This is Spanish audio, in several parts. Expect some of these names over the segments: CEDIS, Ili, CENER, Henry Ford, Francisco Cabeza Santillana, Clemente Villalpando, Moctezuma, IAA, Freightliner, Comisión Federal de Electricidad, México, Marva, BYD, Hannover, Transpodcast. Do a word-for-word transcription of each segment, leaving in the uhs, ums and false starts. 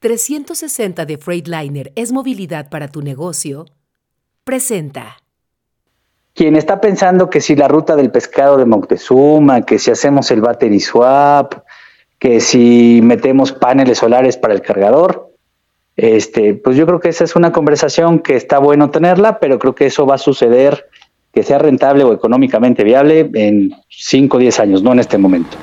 trescientos sesenta de Freightliner es movilidad para tu negocio, presenta. Quien está pensando que si la ruta del pescado de Moctezuma, que si hacemos el battery swap, que si metemos paneles solares para el cargador, este, pues yo creo que esa es una conversación que está bueno tenerla, pero creo que eso va a suceder, que sea rentable o económicamente viable en cinco o diez años, no en este momento.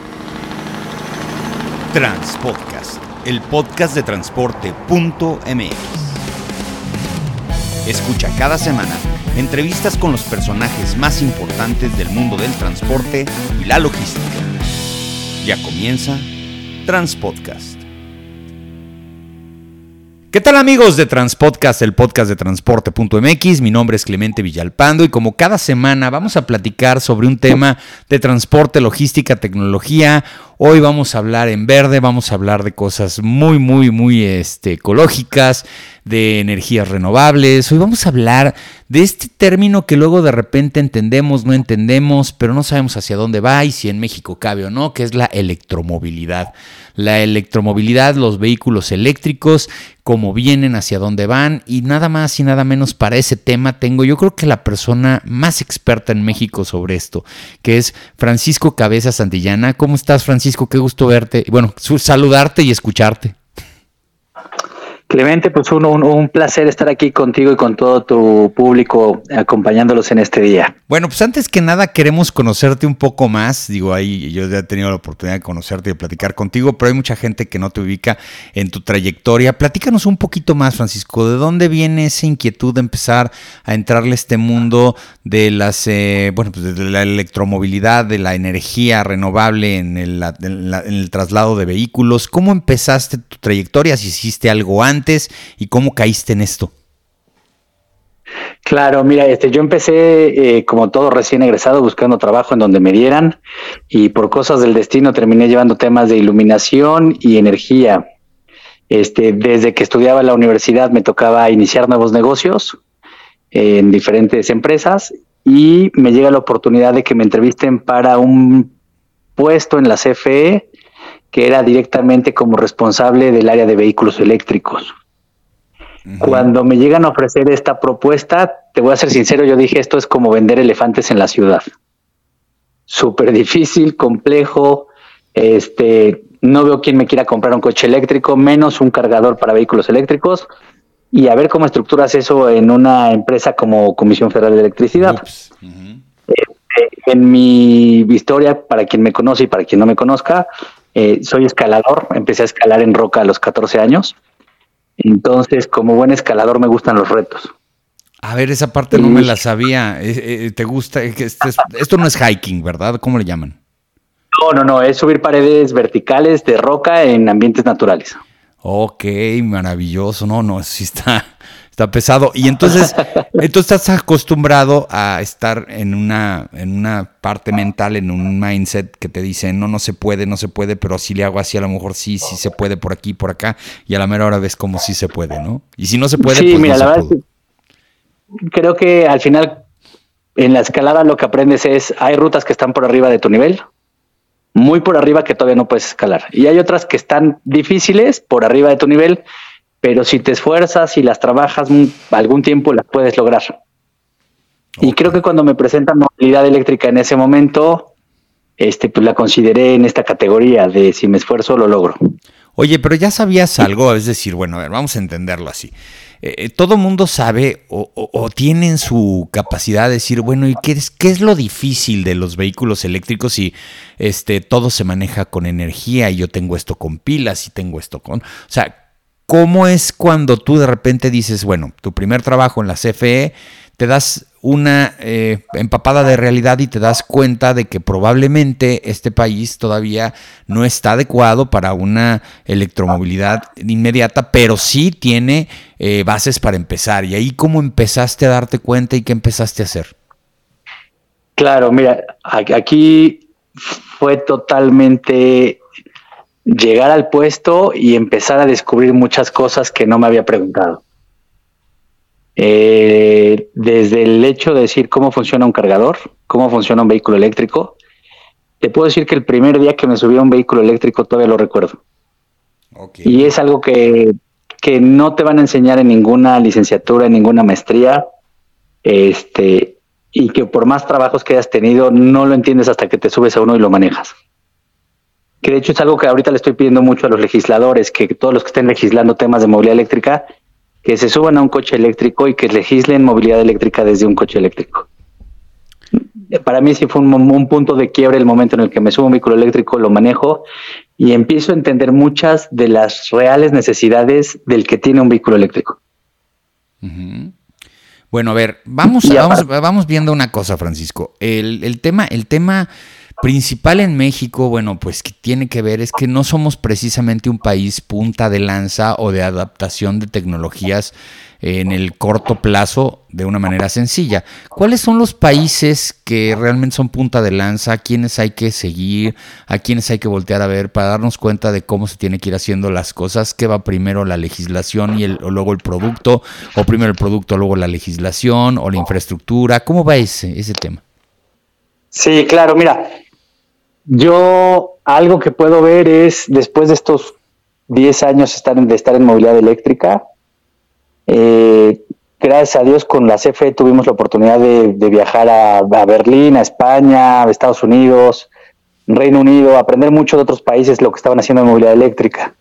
Transpodcast, el podcast de transporte punto m x. Escucha cada semana entrevistas con los personajes más importantes del mundo del transporte y la logística. Ya comienza Transpodcast. ¿Qué tal, amigos de Transpodcast, el podcast de transporte punto m x? Mi nombre es Clemente Villalpando y como cada semana vamos a platicar sobre un tema de transporte, logística, tecnología. Hoy vamos a hablar en verde, vamos a hablar de cosas muy, muy, muy este, ecológicas, de energías renovables. Hoy vamos a hablar de este término que luego de repente entendemos, no entendemos, pero no sabemos hacia dónde va y si en México cabe o no, que es la electromovilidad. La electromovilidad, los vehículos eléctricos, cómo vienen, hacia dónde van, y nada más y nada menos para ese tema tengo, yo creo que la persona más experta en México sobre esto, que es Francisco Cabeza Santillana. ¿Cómo estás, Francisco? Qué gusto verte, bueno, saludarte y escucharte. Clemente, pues un, un, un placer estar aquí contigo y con todo tu público acompañándolos en este día. Bueno, pues antes que nada queremos conocerte un poco más. Digo, ahí yo ya he tenido la oportunidad de conocerte y de platicar contigo, pero hay mucha gente que no te ubica en tu trayectoria. Platícanos un poquito más, Francisco, ¿de dónde viene esa inquietud de empezar a entrarle a este mundo de las, eh, bueno, pues de la electromovilidad, de la energía renovable en el, en la, en el traslado de vehículos? ¿Cómo empezaste tu trayectoria? ¿Si hiciste algo antes? ¿Y cómo caíste en esto? Claro, mira, este, yo empecé eh, como todo recién egresado buscando trabajo en donde me dieran y por cosas del destino terminé llevando temas de iluminación y energía. Este, desde que estudiaba en la universidad me tocaba iniciar nuevos negocios en diferentes empresas y me llega la oportunidad de que me entrevisten para un puesto en la C F E que era directamente como responsable del área de vehículos eléctricos. Uh-huh. Cuando me llegan a ofrecer esta propuesta, te voy a ser sincero, yo dije, esto es como vender elefantes en la ciudad. Súper difícil, complejo, este, no veo quién me quiera comprar un coche eléctrico, menos un cargador para vehículos eléctricos, y a ver cómo estructuras eso en una empresa como Comisión Federal de Electricidad. Uh-huh. Este, en mi historia, para quien me conoce y para quien no me conozca, Eh, soy escalador, empecé a escalar en roca a los catorce años, entonces como buen escalador me gustan los retos. A ver, esa parte no me la sabía, eh, eh, ¿te gusta? Este es, esto no es hiking, ¿verdad? ¿Cómo le llaman? No, no, no, es subir paredes verticales de roca en ambientes naturales. Ok, maravilloso, no, no, sí está... Está pesado. Y entonces, entonces estás acostumbrado a estar en una, en una parte mental, en un mindset que te dice, no, no se puede, no se puede, pero si le hago así, a lo mejor sí, sí se puede por aquí, por acá, y a la mera hora ves como sí se puede, ¿no? Y si no se puede, sí, pues mira, no la se verdad puede. Es que creo que al final en la escalada lo que aprendes es, hay rutas que están por arriba de tu nivel, muy por arriba que todavía no puedes escalar, y hay otras que están difíciles por arriba de tu nivel, pero si te esfuerzas y las trabajas algún tiempo, las puedes lograr. Okay. Y creo que cuando me presentan movilidad eléctrica en ese momento, este, pues la consideré en esta categoría de si me esfuerzo, lo logro. Oye, pero ya sabías algo, es decir, bueno, a ver, vamos a entenderlo así. Eh, todo mundo sabe o, o, o tiene en su capacidad de decir, bueno, ¿y qué es, qué es lo difícil de los vehículos eléctricos si este, todo se maneja con energía y yo tengo esto con pilas y tengo esto con... O sea, ¿cómo es cuando tú de repente dices, bueno, tu primer trabajo en la C F E, te das una eh, empapada de realidad y te das cuenta de que probablemente este país todavía no está adecuado para una electromovilidad inmediata, pero sí tiene eh, bases para empezar? ¿Y ahí cómo empezaste a darte cuenta y qué empezaste a hacer? Claro, mira, aquí fue totalmente... llegar al puesto y empezar a descubrir muchas cosas que no me había preguntado. Eh, desde el hecho de decir cómo funciona un cargador, cómo funciona un vehículo eléctrico, te puedo decir que el primer día que me subí a un vehículo eléctrico todavía lo recuerdo. Okay. Y es algo que que no te van a enseñar en ninguna licenciatura, en ninguna maestría, este, y que por más trabajos que hayas tenido, no lo entiendes hasta que te subes a uno y lo manejas. Que de hecho es algo que ahorita le estoy pidiendo mucho a los legisladores, que todos los que estén legislando temas de movilidad eléctrica, que se suban a un coche eléctrico y que legislen movilidad eléctrica desde un coche eléctrico. Para mí sí fue un, un punto de quiebre el momento en el que me subo a un vehículo eléctrico, lo manejo y empiezo a entender muchas de las reales necesidades del que tiene un vehículo eléctrico. Uh-huh. Bueno, a ver, vamos, vamos, vamos viendo una cosa, Francisco. El, el tema, el tema principal en México, bueno, pues que tiene que ver es que no somos precisamente un país punta de lanza o de adaptación de tecnologías en el corto plazo de una manera sencilla. ¿Cuáles son los países que realmente son punta de lanza? ¿A quiénes hay que seguir? ¿A quiénes hay que voltear a ver para darnos cuenta de cómo se tiene que ir haciendo las cosas? ¿Qué va primero, la legislación y el, o luego el producto? ¿O primero el producto, luego la legislación o la infraestructura? ¿Cómo va ese, ese tema? Sí, claro, mira, yo algo que puedo ver es, después de estos diez años estar en, de estar en movilidad eléctrica, Eh, gracias a Dios con la C F E tuvimos la oportunidad de, de viajar a, a Berlín, a España, a Estados Unidos, Reino Unido, aprender mucho de otros países lo que estaban haciendo en movilidad eléctrica.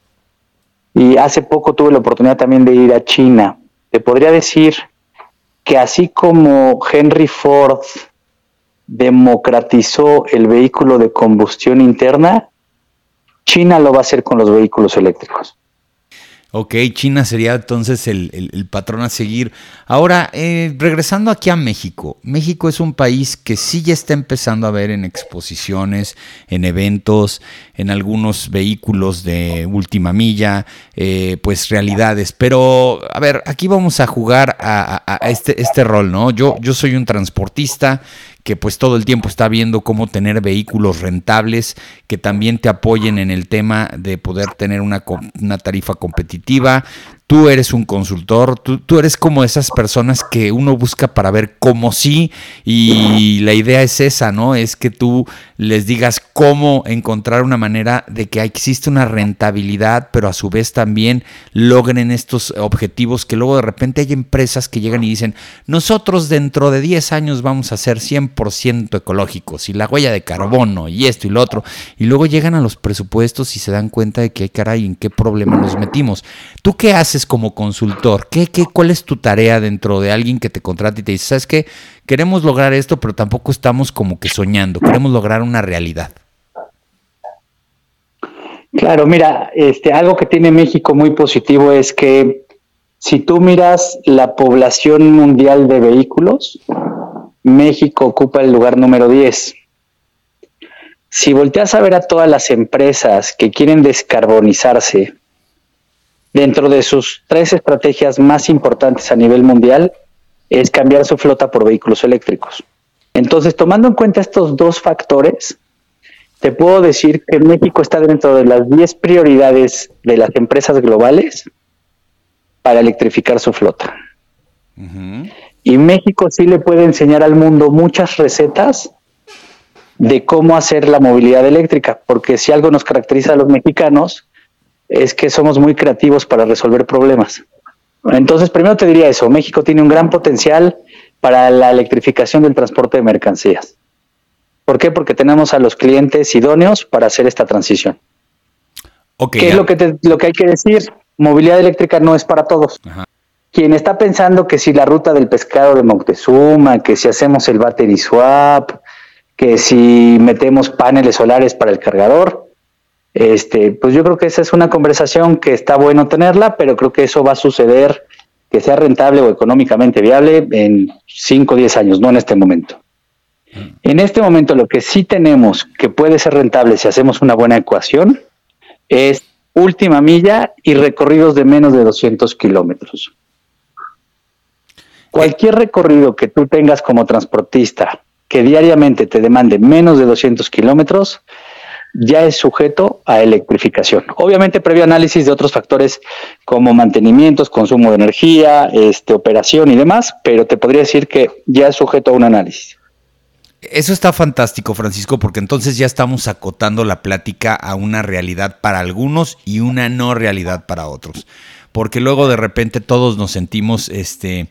Y hace poco tuve la oportunidad también de ir a China. Te podría decir que así como Henry Ford democratizó el vehículo de combustión interna, China lo va a hacer con los vehículos eléctricos. Ok, China sería entonces el, el, el patrón a seguir. Ahora, eh, regresando aquí a México. México es un país que sí ya está empezando a ver en exposiciones, en eventos, en algunos vehículos de última milla, eh, pues realidades. Pero, a ver, aquí vamos a jugar a, a, a este, este rol, ¿no? Yo, yo soy un transportista que pues todo el tiempo está viendo cómo tener vehículos rentables que también te apoyen en el tema de poder tener una, una tarifa competitiva. Tú eres un consultor, tú, tú eres como esas personas que uno busca para ver cómo sí, y la idea es esa, ¿no? Es que tú les digas cómo encontrar una manera de que existe una rentabilidad, pero a su vez también logren estos objetivos que luego de repente hay empresas que llegan y dicen, nosotros dentro de diez años vamos a ser cien por ciento ecológicos y la huella de carbono y esto y lo otro, y luego llegan a los presupuestos y se dan cuenta de que, caray, ¿en qué problema nos metimos? ¿Tú qué haces como consultor? ¿Qué, qué, ¿Cuál es tu tarea dentro de alguien que te contrata y te dice, sabes qué, queremos lograr esto, pero tampoco estamos como que soñando, queremos lograr una realidad? Claro, mira, este, algo que tiene México muy positivo es que si tú miras la población mundial de vehículos, México ocupa el lugar número diez. Si volteas a ver a todas las empresas que quieren descarbonizarse, dentro de sus tres estrategias más importantes a nivel mundial es cambiar su flota por vehículos eléctricos. Entonces, tomando en cuenta estos dos factores, te puedo decir que México está dentro de las diez prioridades de las empresas globales para electrificar su flota. Uh-huh. Y México sí le puede enseñar al mundo muchas recetas de cómo hacer la movilidad eléctrica, porque si algo nos caracteriza a los mexicanos es que somos muy creativos para resolver problemas. Entonces, primero te diría eso, México tiene un gran potencial para la electrificación del transporte de mercancías. ¿Por qué? Porque tenemos a los clientes idóneos para hacer esta transición. Okay, ¿Qué ya. es lo que, te, lo que hay que decir? Movilidad eléctrica no es para todos. Ajá. Quien está pensando que si la ruta del pescado de Moctezuma, que si hacemos el battery swap, que si metemos paneles solares para el cargador, Este, pues yo creo que esa es una conversación que está bueno tenerla, pero creo que eso va a suceder, que sea rentable o económicamente viable en cinco o diez años, no en este momento. En este momento lo que sí tenemos que puede ser rentable si hacemos una buena ecuación es última milla y recorridos de menos de doscientos kilómetros. Cualquier recorrido que tú tengas como transportista que diariamente te demande menos de doscientos kilómetros, ya es sujeto a electrificación. Obviamente, previo análisis de otros factores como mantenimientos, consumo de energía, este, operación y demás, pero te podría decir que ya es sujeto a un análisis. Eso está fantástico, Francisco, porque entonces ya estamos acotando la plática a una realidad para algunos y una no realidad para otros. Porque luego de repente todos nos sentimos este,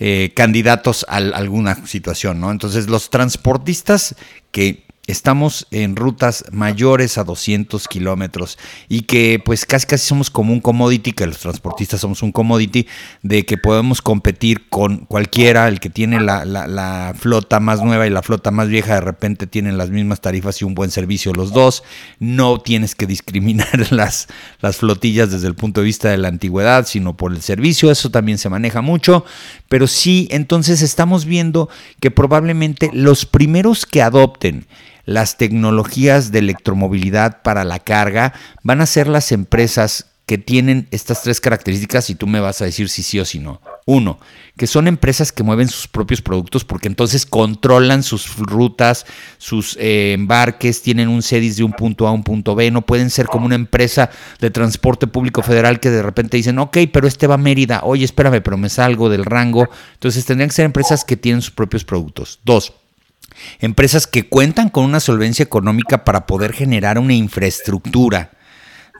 eh, candidatos a alguna situación, ¿no? Entonces los transportistas que estamos en rutas mayores a doscientos kilómetros y que pues casi casi somos como un commodity, que los transportistas somos un commodity, de que podemos competir con cualquiera, el que tiene la, la, la flota más nueva y la flota más vieja de repente tienen las mismas tarifas y un buen servicio los dos, no tienes que discriminar las, las flotillas desde el punto de vista de la antigüedad, sino por el servicio, eso también se maneja mucho, pero sí, entonces estamos viendo que probablemente los primeros que adopten las tecnologías de electromovilidad para la carga van a ser las empresas que tienen estas tres características y tú me vas a decir si sí o si no. Uno, que son empresas que mueven sus propios productos porque entonces controlan sus rutas, sus eh, embarques, tienen un C E D I S de un punto A a un punto B, no pueden ser como una empresa de transporte público federal que de repente dicen, ok, pero este va a Mérida, oye, espérame, pero me salgo del rango. Entonces tendrían que ser empresas que tienen sus propios productos. Dos, empresas que cuentan con una solvencia económica para poder generar una infraestructura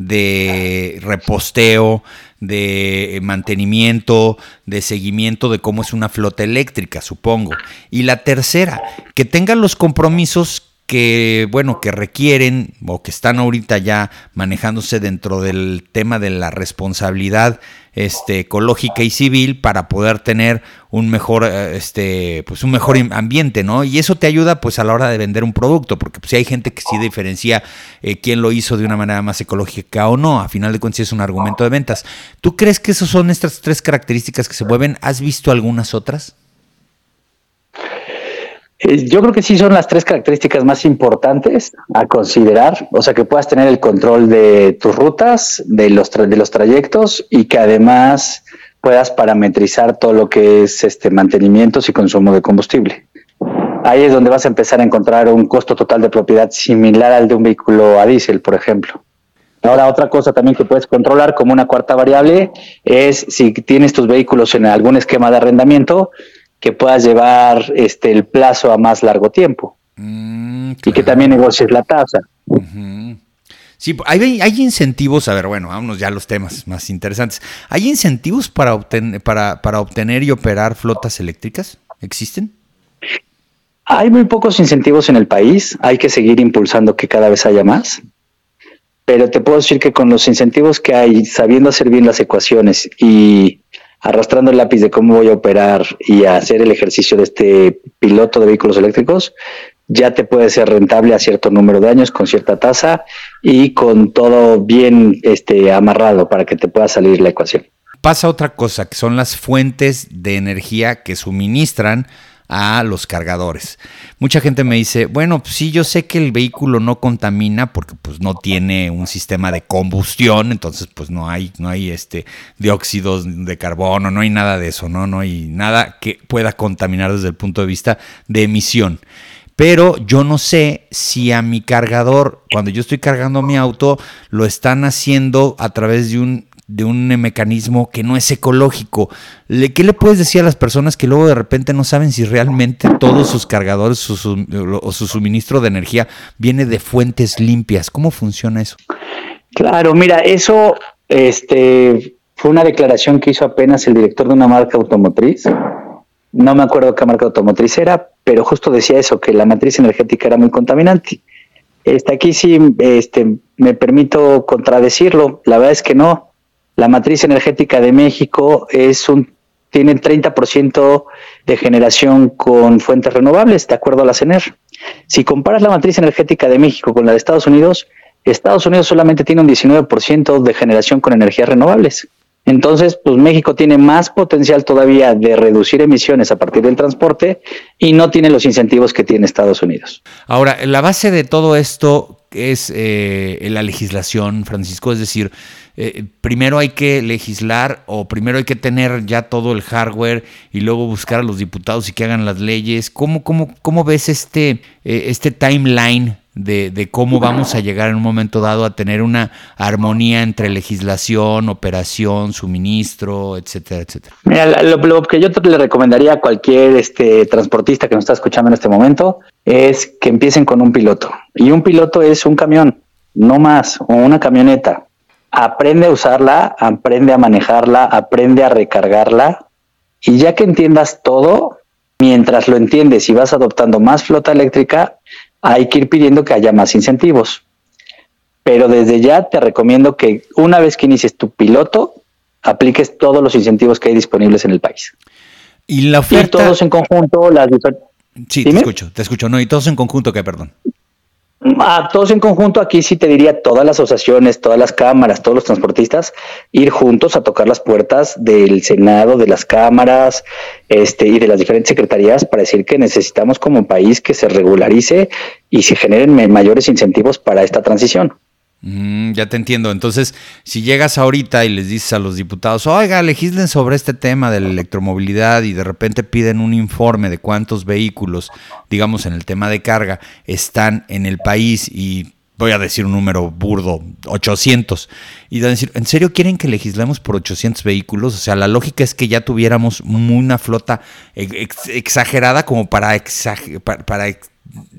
de reposteo, de mantenimiento, de seguimiento de cómo es una flota eléctrica, supongo. Y la tercera, que tengan los compromisos que, bueno, que requieren o que están ahorita ya manejándose dentro del tema de la responsabilidad este, ecológica y civil para poder tener un mejor, este, pues un mejor ambiente, ¿no? Y eso te ayuda, pues, a la hora de vender un producto, porque pues, hay gente que sí diferencia eh, quién lo hizo de una manera más ecológica o no. A final de cuentas, es un argumento de ventas. ¿Tú crees que esas son estas tres características que se mueven? ¿Has visto algunas otras? Yo creo que sí son las tres características más importantes a considerar, o sea, que puedas tener el control de tus rutas, de los tra- de los trayectos y que además puedas parametrizar todo lo que es este mantenimientos y consumo de combustible. Ahí es donde vas a empezar a encontrar un costo total de propiedad similar al de un vehículo a diésel, por ejemplo. Ahora, otra cosa también que puedes controlar como una cuarta variable es si tienes tus vehículos en algún esquema de arrendamiento, que puedas llevar este el plazo a más largo tiempo mm, claro. Y que también negocies la tasa. Uh-huh. Sí, hay, hay incentivos, a ver, bueno, vámonos ya a los temas más interesantes. ¿Hay incentivos para, obten- para, para obtener y operar flotas eléctricas? ¿Existen? Hay muy pocos incentivos en el país, hay que seguir impulsando que cada vez haya más, pero te puedo decir que con los incentivos que hay, sabiendo hacer bien las ecuaciones y arrastrando el lápiz de cómo voy a operar y a hacer el ejercicio de este piloto de vehículos eléctricos, ya te puede ser rentable a cierto número de años, con cierta tasa y con todo bien este, amarrado para que te pueda salir la ecuación. Pasa otra cosa, que son las fuentes de energía que suministran a los cargadores. Mucha gente me dice, bueno, pues sí, yo sé que el vehículo no contamina porque pues no tiene un sistema de combustión, entonces pues no hay no hay este dióxidos de carbono, no hay nada de eso, no no hay nada que pueda contaminar desde el punto de vista de emisión. Pero yo no sé si a mi cargador, cuando yo estoy cargando mi auto, lo están haciendo a través de un de un mecanismo que no es ecológico. ¿Qué le puedes decir a las personas que luego de repente no saben si realmente todos sus cargadores su, su, o su suministro de energía viene de fuentes limpias? ¿Cómo funciona eso? Claro, mira, eso este, fue una declaración que hizo apenas el director de una marca automotriz. No me acuerdo qué marca automotriz era, pero justo decía eso, que la matriz energética era muy contaminante. Este, aquí sí este, me permito contradecirlo. La verdad es que no. La matriz energética de México es un tiene treinta por ciento de generación con fuentes renovables, de acuerdo a la CENER. Si comparas la matriz energética de México con la de Estados Unidos, Estados Unidos solamente tiene un diecinueve por ciento de generación con energías renovables. Entonces, pues México tiene más potencial todavía de reducir emisiones a partir del transporte y no tiene los incentivos que tiene Estados Unidos. Ahora, la base de todo esto es eh, la legislación, Francisco, es decir, eh, primero hay que legislar o primero hay que tener ya todo el hardware y luego buscar a los diputados y que hagan las leyes. ¿Cómo, cómo, cómo ves este, eh, este timeline de, de cómo vamos a llegar en un momento dado a tener una armonía entre legislación, operación, suministro, etcétera, etcétera? Mira, lo, lo que yo le recomendaría a cualquier este, transportista que nos está escuchando en este momento es que empiecen con un piloto. Y un piloto es un camión, no más, o una camioneta. Aprende a usarla, aprende a manejarla, aprende a recargarla. Y ya que entiendas todo, mientras lo entiendes y vas adoptando más flota eléctrica, hay que ir pidiendo que haya más incentivos. Pero desde ya te recomiendo que una vez que inicies tu piloto, apliques todos los incentivos que hay disponibles en el país. Y la oferta... Y todos en conjunto, las diferentes... Sí, ¿Dime? te escucho, te escucho. No, y todos en conjunto, ¿qué? Perdón. A todos en conjunto, aquí sí te diría todas las asociaciones, todas las cámaras, todos los transportistas, ir juntos a tocar las puertas del Senado, de las cámaras este, y de las diferentes secretarías para decir que necesitamos como país que se regularice y se generen mayores incentivos para esta transición. Mm, ya te entiendo. Entonces, si llegas ahorita y les dices a los diputados, oiga, legislen sobre este tema de la electromovilidad y de repente piden un informe de cuántos vehículos, digamos en el tema de carga, están en el país y voy a decir un número burdo, ochocientos, y van a decir, ¿en serio quieren que legislemos por ochocientos vehículos? O sea, la lógica es que ya tuviéramos una flota ex- exagerada como para exagerar, para, para ex-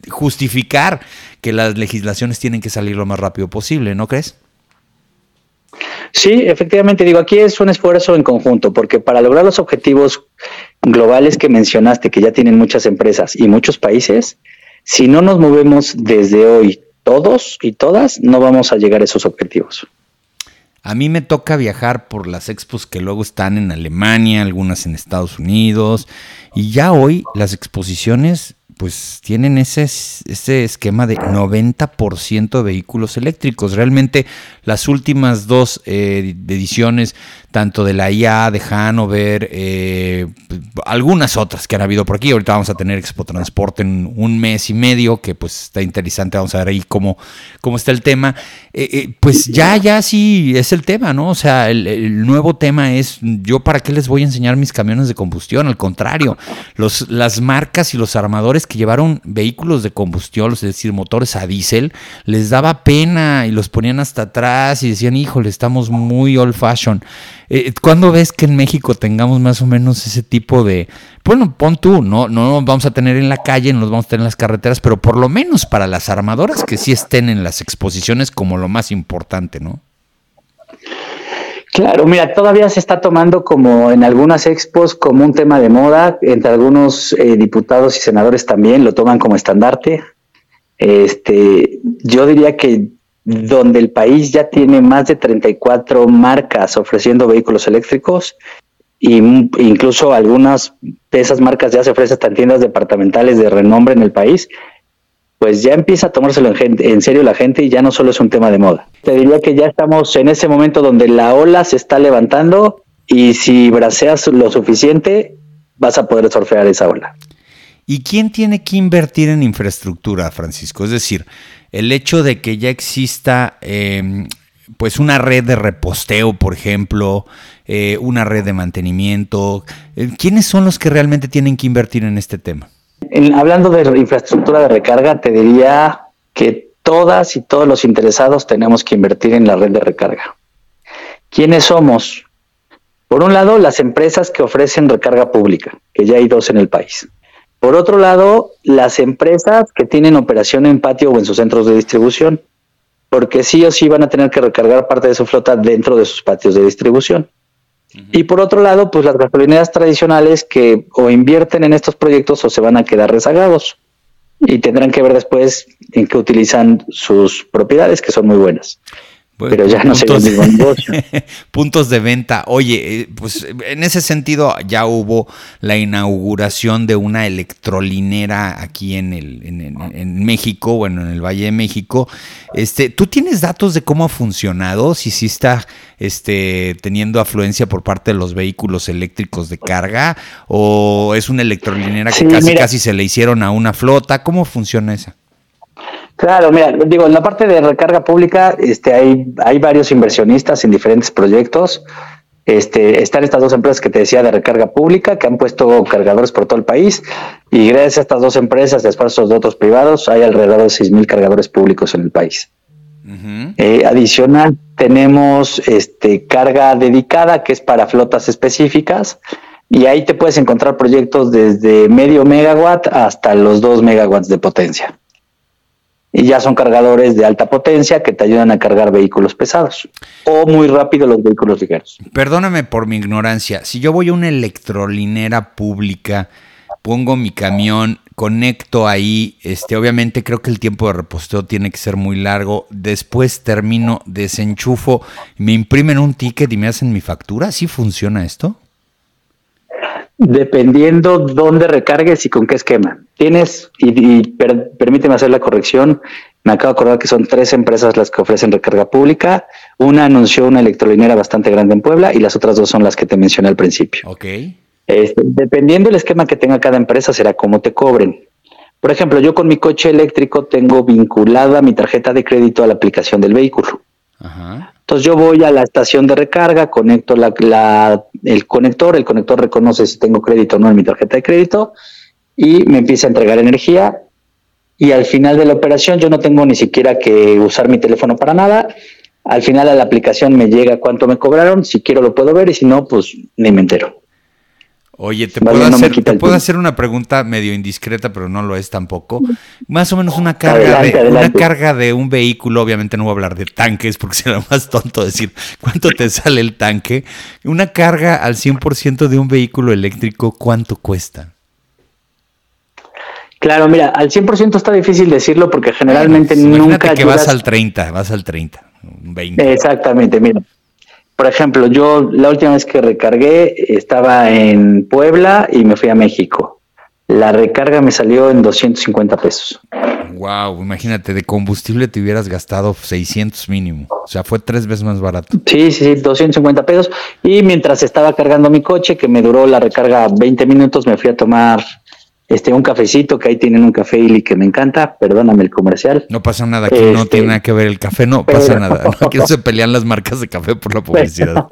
justificar que las legislaciones tienen que salir lo más rápido posible, ¿no crees? Sí, efectivamente, digo, aquí es un esfuerzo en conjunto, porque para lograr los objetivos globales que mencionaste, que ya tienen muchas empresas y muchos países, si no nos movemos desde hoy todos y todas, no vamos a llegar a esos objetivos. A mí me toca viajar por las expos que luego están en Alemania, algunas en Estados Unidos, y ya hoy las exposiciones pues tienen ese, ese esquema de noventa por ciento de vehículos eléctricos. Realmente las últimas dos eh, ediciones, tanto de la I A A, de Hannover, eh, algunas otras que han habido por aquí. Ahorita vamos a tener Expo Transporte en un mes y medio, que pues está interesante, vamos a ver ahí cómo, cómo está el tema. Eh, eh, pues ya, ya sí es el tema, ¿no? O sea, el, el nuevo tema es, ¿yo para qué les voy a enseñar mis camiones de combustión? Al contrario, los, las marcas y los armadores que llevaron vehículos de combustión, es decir, motores a diésel, les daba pena y los ponían hasta atrás y decían, híjole, estamos muy old fashion. Eh, ¿Cuándo ves que en México tengamos más o menos ese tipo de... Bueno, pon tú, no no nos vamos a tener en la calle, no nos vamos a tener en las carreteras, pero por lo menos para las armadoras que sí estén en las exposiciones como lo más importante, ¿no? Claro, mira, todavía se está tomando como en algunas expos como un tema de moda, entre algunos eh, diputados y senadores también lo toman como estandarte. Este, yo diría que donde el país ya tiene más de treinta y cuatro marcas ofreciendo vehículos eléctricos, y e incluso algunas de esas marcas ya se ofrecen hasta en tiendas departamentales de renombre en el país, pues ya empieza a tomárselo en, gente, en serio la gente y ya no solo es un tema de moda. Te diría que ya estamos en ese momento donde la ola se está levantando y si braceas lo suficiente vas a poder surfear esa ola. ¿Y quién tiene que invertir en infraestructura, Francisco? Es decir, el hecho de que ya exista eh, pues una red de reposteo, por ejemplo, eh, una red de mantenimiento, ¿quiénes son los que realmente tienen que invertir en este tema? En, hablando de infraestructura de recarga, te diría que todas y todos los interesados tenemos que invertir en la red de recarga. ¿Quiénes somos? Por un lado, las empresas que ofrecen recarga pública, que ya hay dos en el país. Por otro lado, las empresas que tienen operación en patio o en sus centros de distribución, porque sí o sí van a tener que recargar parte de su flota dentro de sus patios de distribución. Y por otro lado, pues las gasolineras tradicionales que o invierten en estos proyectos o se van a quedar rezagados y tendrán que ver después en qué utilizan sus propiedades, que son muy buenas. Bueno, pero ya no sé el mismo negocio. Puntos de venta. Oye, pues en ese sentido ya hubo la inauguración de una electrolinera aquí en el en, en, en México, bueno, en el Valle de México. Este, ¿tú tienes datos de cómo ha funcionado? Si sí está este teniendo afluencia por parte de los vehículos eléctricos de carga o es una electrolinera que sí, casi mira. casi se le hicieron a una flota. ¿Cómo funciona esa? Claro, mira, digo, en la parte de recarga pública este, hay, hay varios inversionistas en diferentes proyectos. Este, están estas dos empresas que te decía de recarga pública, que han puesto cargadores por todo el país, y gracias a estas dos empresas de esfuerzos de otros privados hay alrededor de seis mil cargadores públicos en el país. Uh-huh. Eh, adicional, tenemos este, carga dedicada, que es para flotas específicas, y ahí te puedes encontrar proyectos desde medio megawatt hasta los dos megawatts de potencia. Y ya son cargadores de alta potencia que te ayudan a cargar vehículos pesados o muy rápido los vehículos ligeros. Perdóname por mi ignorancia. Si yo voy a una electrolinera pública, pongo mi camión, conecto ahí, este, obviamente creo que el tiempo de reposteo tiene que ser muy largo. Después termino, desenchufo, me imprimen un ticket y me hacen mi factura. ¿Sí funciona esto? Dependiendo dónde recargues y con qué esquema. Tienes, y, y per, permíteme hacer la corrección, me acabo de acordar que son tres empresas las que ofrecen recarga pública. Una anunció una electrolinera bastante grande en Puebla y las otras dos son las que te mencioné al principio. Okay. Este, dependiendo del esquema que tenga cada empresa será cómo te cobren. Por ejemplo, yo con mi coche eléctrico tengo vinculada mi tarjeta de crédito a la aplicación del vehículo. Ajá. Entonces yo voy a la estación de recarga, conecto la, la, el conector, el conector reconoce si tengo crédito o no en mi tarjeta de crédito y me empieza a entregar energía, y al final de la operación yo no tengo ni siquiera que usar mi teléfono para nada. Al final a la aplicación me llega cuánto me cobraron, si quiero lo puedo ver y si no, pues ni me entero. Oye, te, puedo, no hacer, te puedo hacer una pregunta medio indiscreta, pero no lo es tampoco. Más o menos una carga, adelante, de, adelante. Una carga de un vehículo, obviamente no voy a hablar de tanques porque será más tonto decir cuánto te sale el tanque. Una carga al cien por ciento de un vehículo eléctrico, ¿cuánto cuesta? Claro, mira, al cien por ciento está difícil decirlo porque generalmente bueno, pues, nunca... que ayudas... vas al treinta, vas al treinta, un veinte. Exactamente, mira. Por ejemplo, yo la última vez que recargué estaba en Puebla y me fui a México. La recarga me salió en doscientos cincuenta pesos. Wow, imagínate, de combustible te hubieras gastado seiscientos mínimo. O sea, fue tres veces más barato. Sí, sí, sí, doscientos cincuenta pesos. Y mientras estaba cargando mi coche, que me duró la recarga veinte minutos, me fui a tomar este un cafecito, que ahí tienen un café Ili que me encanta, perdóname el comercial. No pasa nada, aquí este, no tiene nada que ver el café, no pero, pasa nada. No, aquí no se pelean las marcas de café por la publicidad.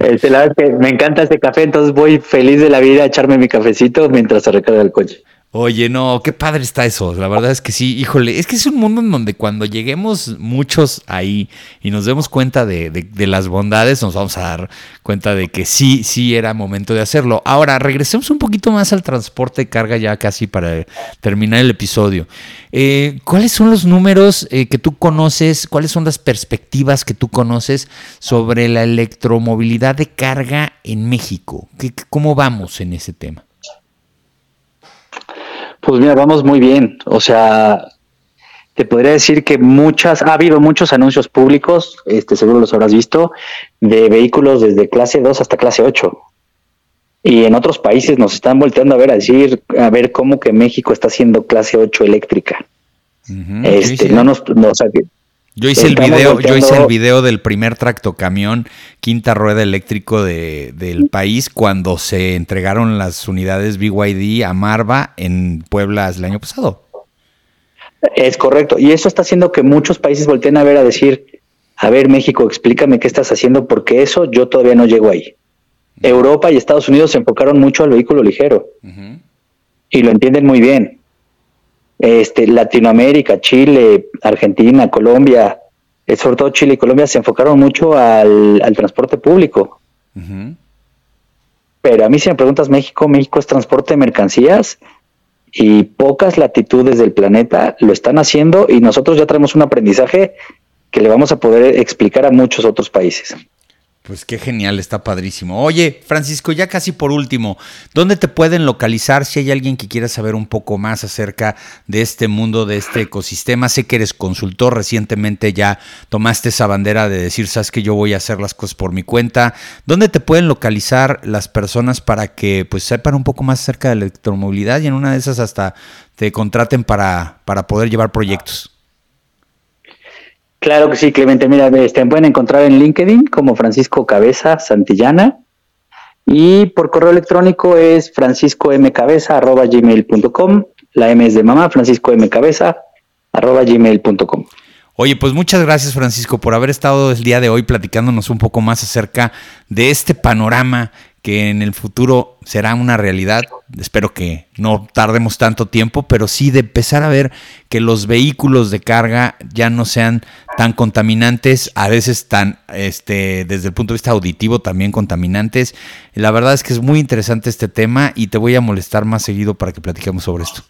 este, la verdad es que me encanta este café, entonces voy feliz de la vida a echarme mi cafecito mientras se recarga el coche. Oye, no, qué padre está eso. La verdad es que sí, híjole, es que es un mundo en donde cuando lleguemos muchos ahí y nos demos cuenta de, de, de las bondades, nos vamos a dar cuenta de que sí, sí era momento de hacerlo. Ahora, regresemos un poquito más al transporte de carga ya casi para terminar el episodio. Eh, ¿cuáles son los números eh, que tú conoces? ¿Cuáles son las perspectivas que tú conoces sobre la electromovilidad de carga en México? ¿Qué, cómo vamos en ese tema? Pues mira, vamos muy bien. O sea, te podría decir que muchas, ha habido muchos anuncios públicos, este, seguro los habrás visto, de vehículos desde clase dos hasta clase ocho. Y en otros países nos están volteando a ver, a decir, a ver cómo que México está haciendo clase ocho eléctrica. Uh-huh, este, no nos, no, o sea, yo hice el video, volteando... yo hice el video del primer tractocamión, quinta rueda eléctrico de, del país, cuando se entregaron las unidades B Y D a Marva en Puebla el año pasado. Es correcto, y eso está haciendo que muchos países volteen a ver a decir, a ver México, explícame qué estás haciendo, porque eso yo todavía no llego ahí. Uh-huh. Europa y Estados Unidos se enfocaron mucho al vehículo ligero, uh-huh, y lo entienden muy bien. Este, Latinoamérica, Chile, Argentina, Colombia, sobre todo Chile y Colombia se enfocaron mucho al, al transporte público. Uh-huh. Pero a mí si me preguntas México, México es transporte de mercancías y pocas latitudes del planeta lo están haciendo y nosotros ya traemos un aprendizaje que le vamos a poder explicar a muchos otros países. Pues qué genial, está padrísimo. Oye, Francisco, ya casi por último, ¿dónde te pueden localizar si hay alguien que quiera saber un poco más acerca de este mundo, de este ecosistema? Sé que eres consultor, recientemente ya tomaste esa bandera de decir, sabes que yo voy a hacer las cosas por mi cuenta. ¿Dónde te pueden localizar las personas para que pues sepan un poco más acerca de la electromovilidad y en una de esas hasta te contraten para, para poder llevar proyectos? Claro que sí, Clemente. Mira, este, pueden encontrar en LinkedIn como Francisco Cabeza Santillana y por correo electrónico es francisco m cabeza arroba gmail punto com. La M es de mamá, francisco m cabeza arroba gmail punto com. Oye, pues muchas gracias, Francisco, por haber estado el día de hoy platicándonos un poco más acerca de este panorama que en el futuro será una realidad. Espero que no tardemos tanto tiempo, pero sí de empezar a ver que los vehículos de carga ya no sean tan contaminantes, a veces tan, este, desde el punto de vista auditivo también contaminantes. La verdad es que es muy interesante este tema y te voy a molestar más seguido para que platiquemos sobre esto.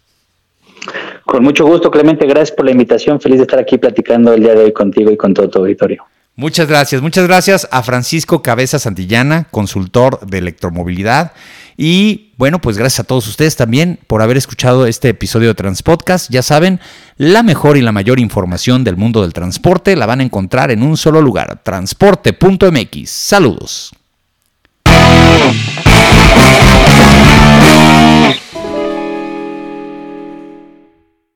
Con mucho gusto, Clemente. Gracias por la invitación. Feliz de estar aquí platicando el día de hoy contigo y con todo tu auditorio. Muchas gracias. Muchas gracias a Francisco Cabeza Santillana, consultor de electromovilidad. Y bueno, pues gracias a todos ustedes también por haber escuchado este episodio de Transpodcast. Ya saben, la mejor y la mayor información del mundo del transporte la van a encontrar en un solo lugar, transporte punto m x. Saludos.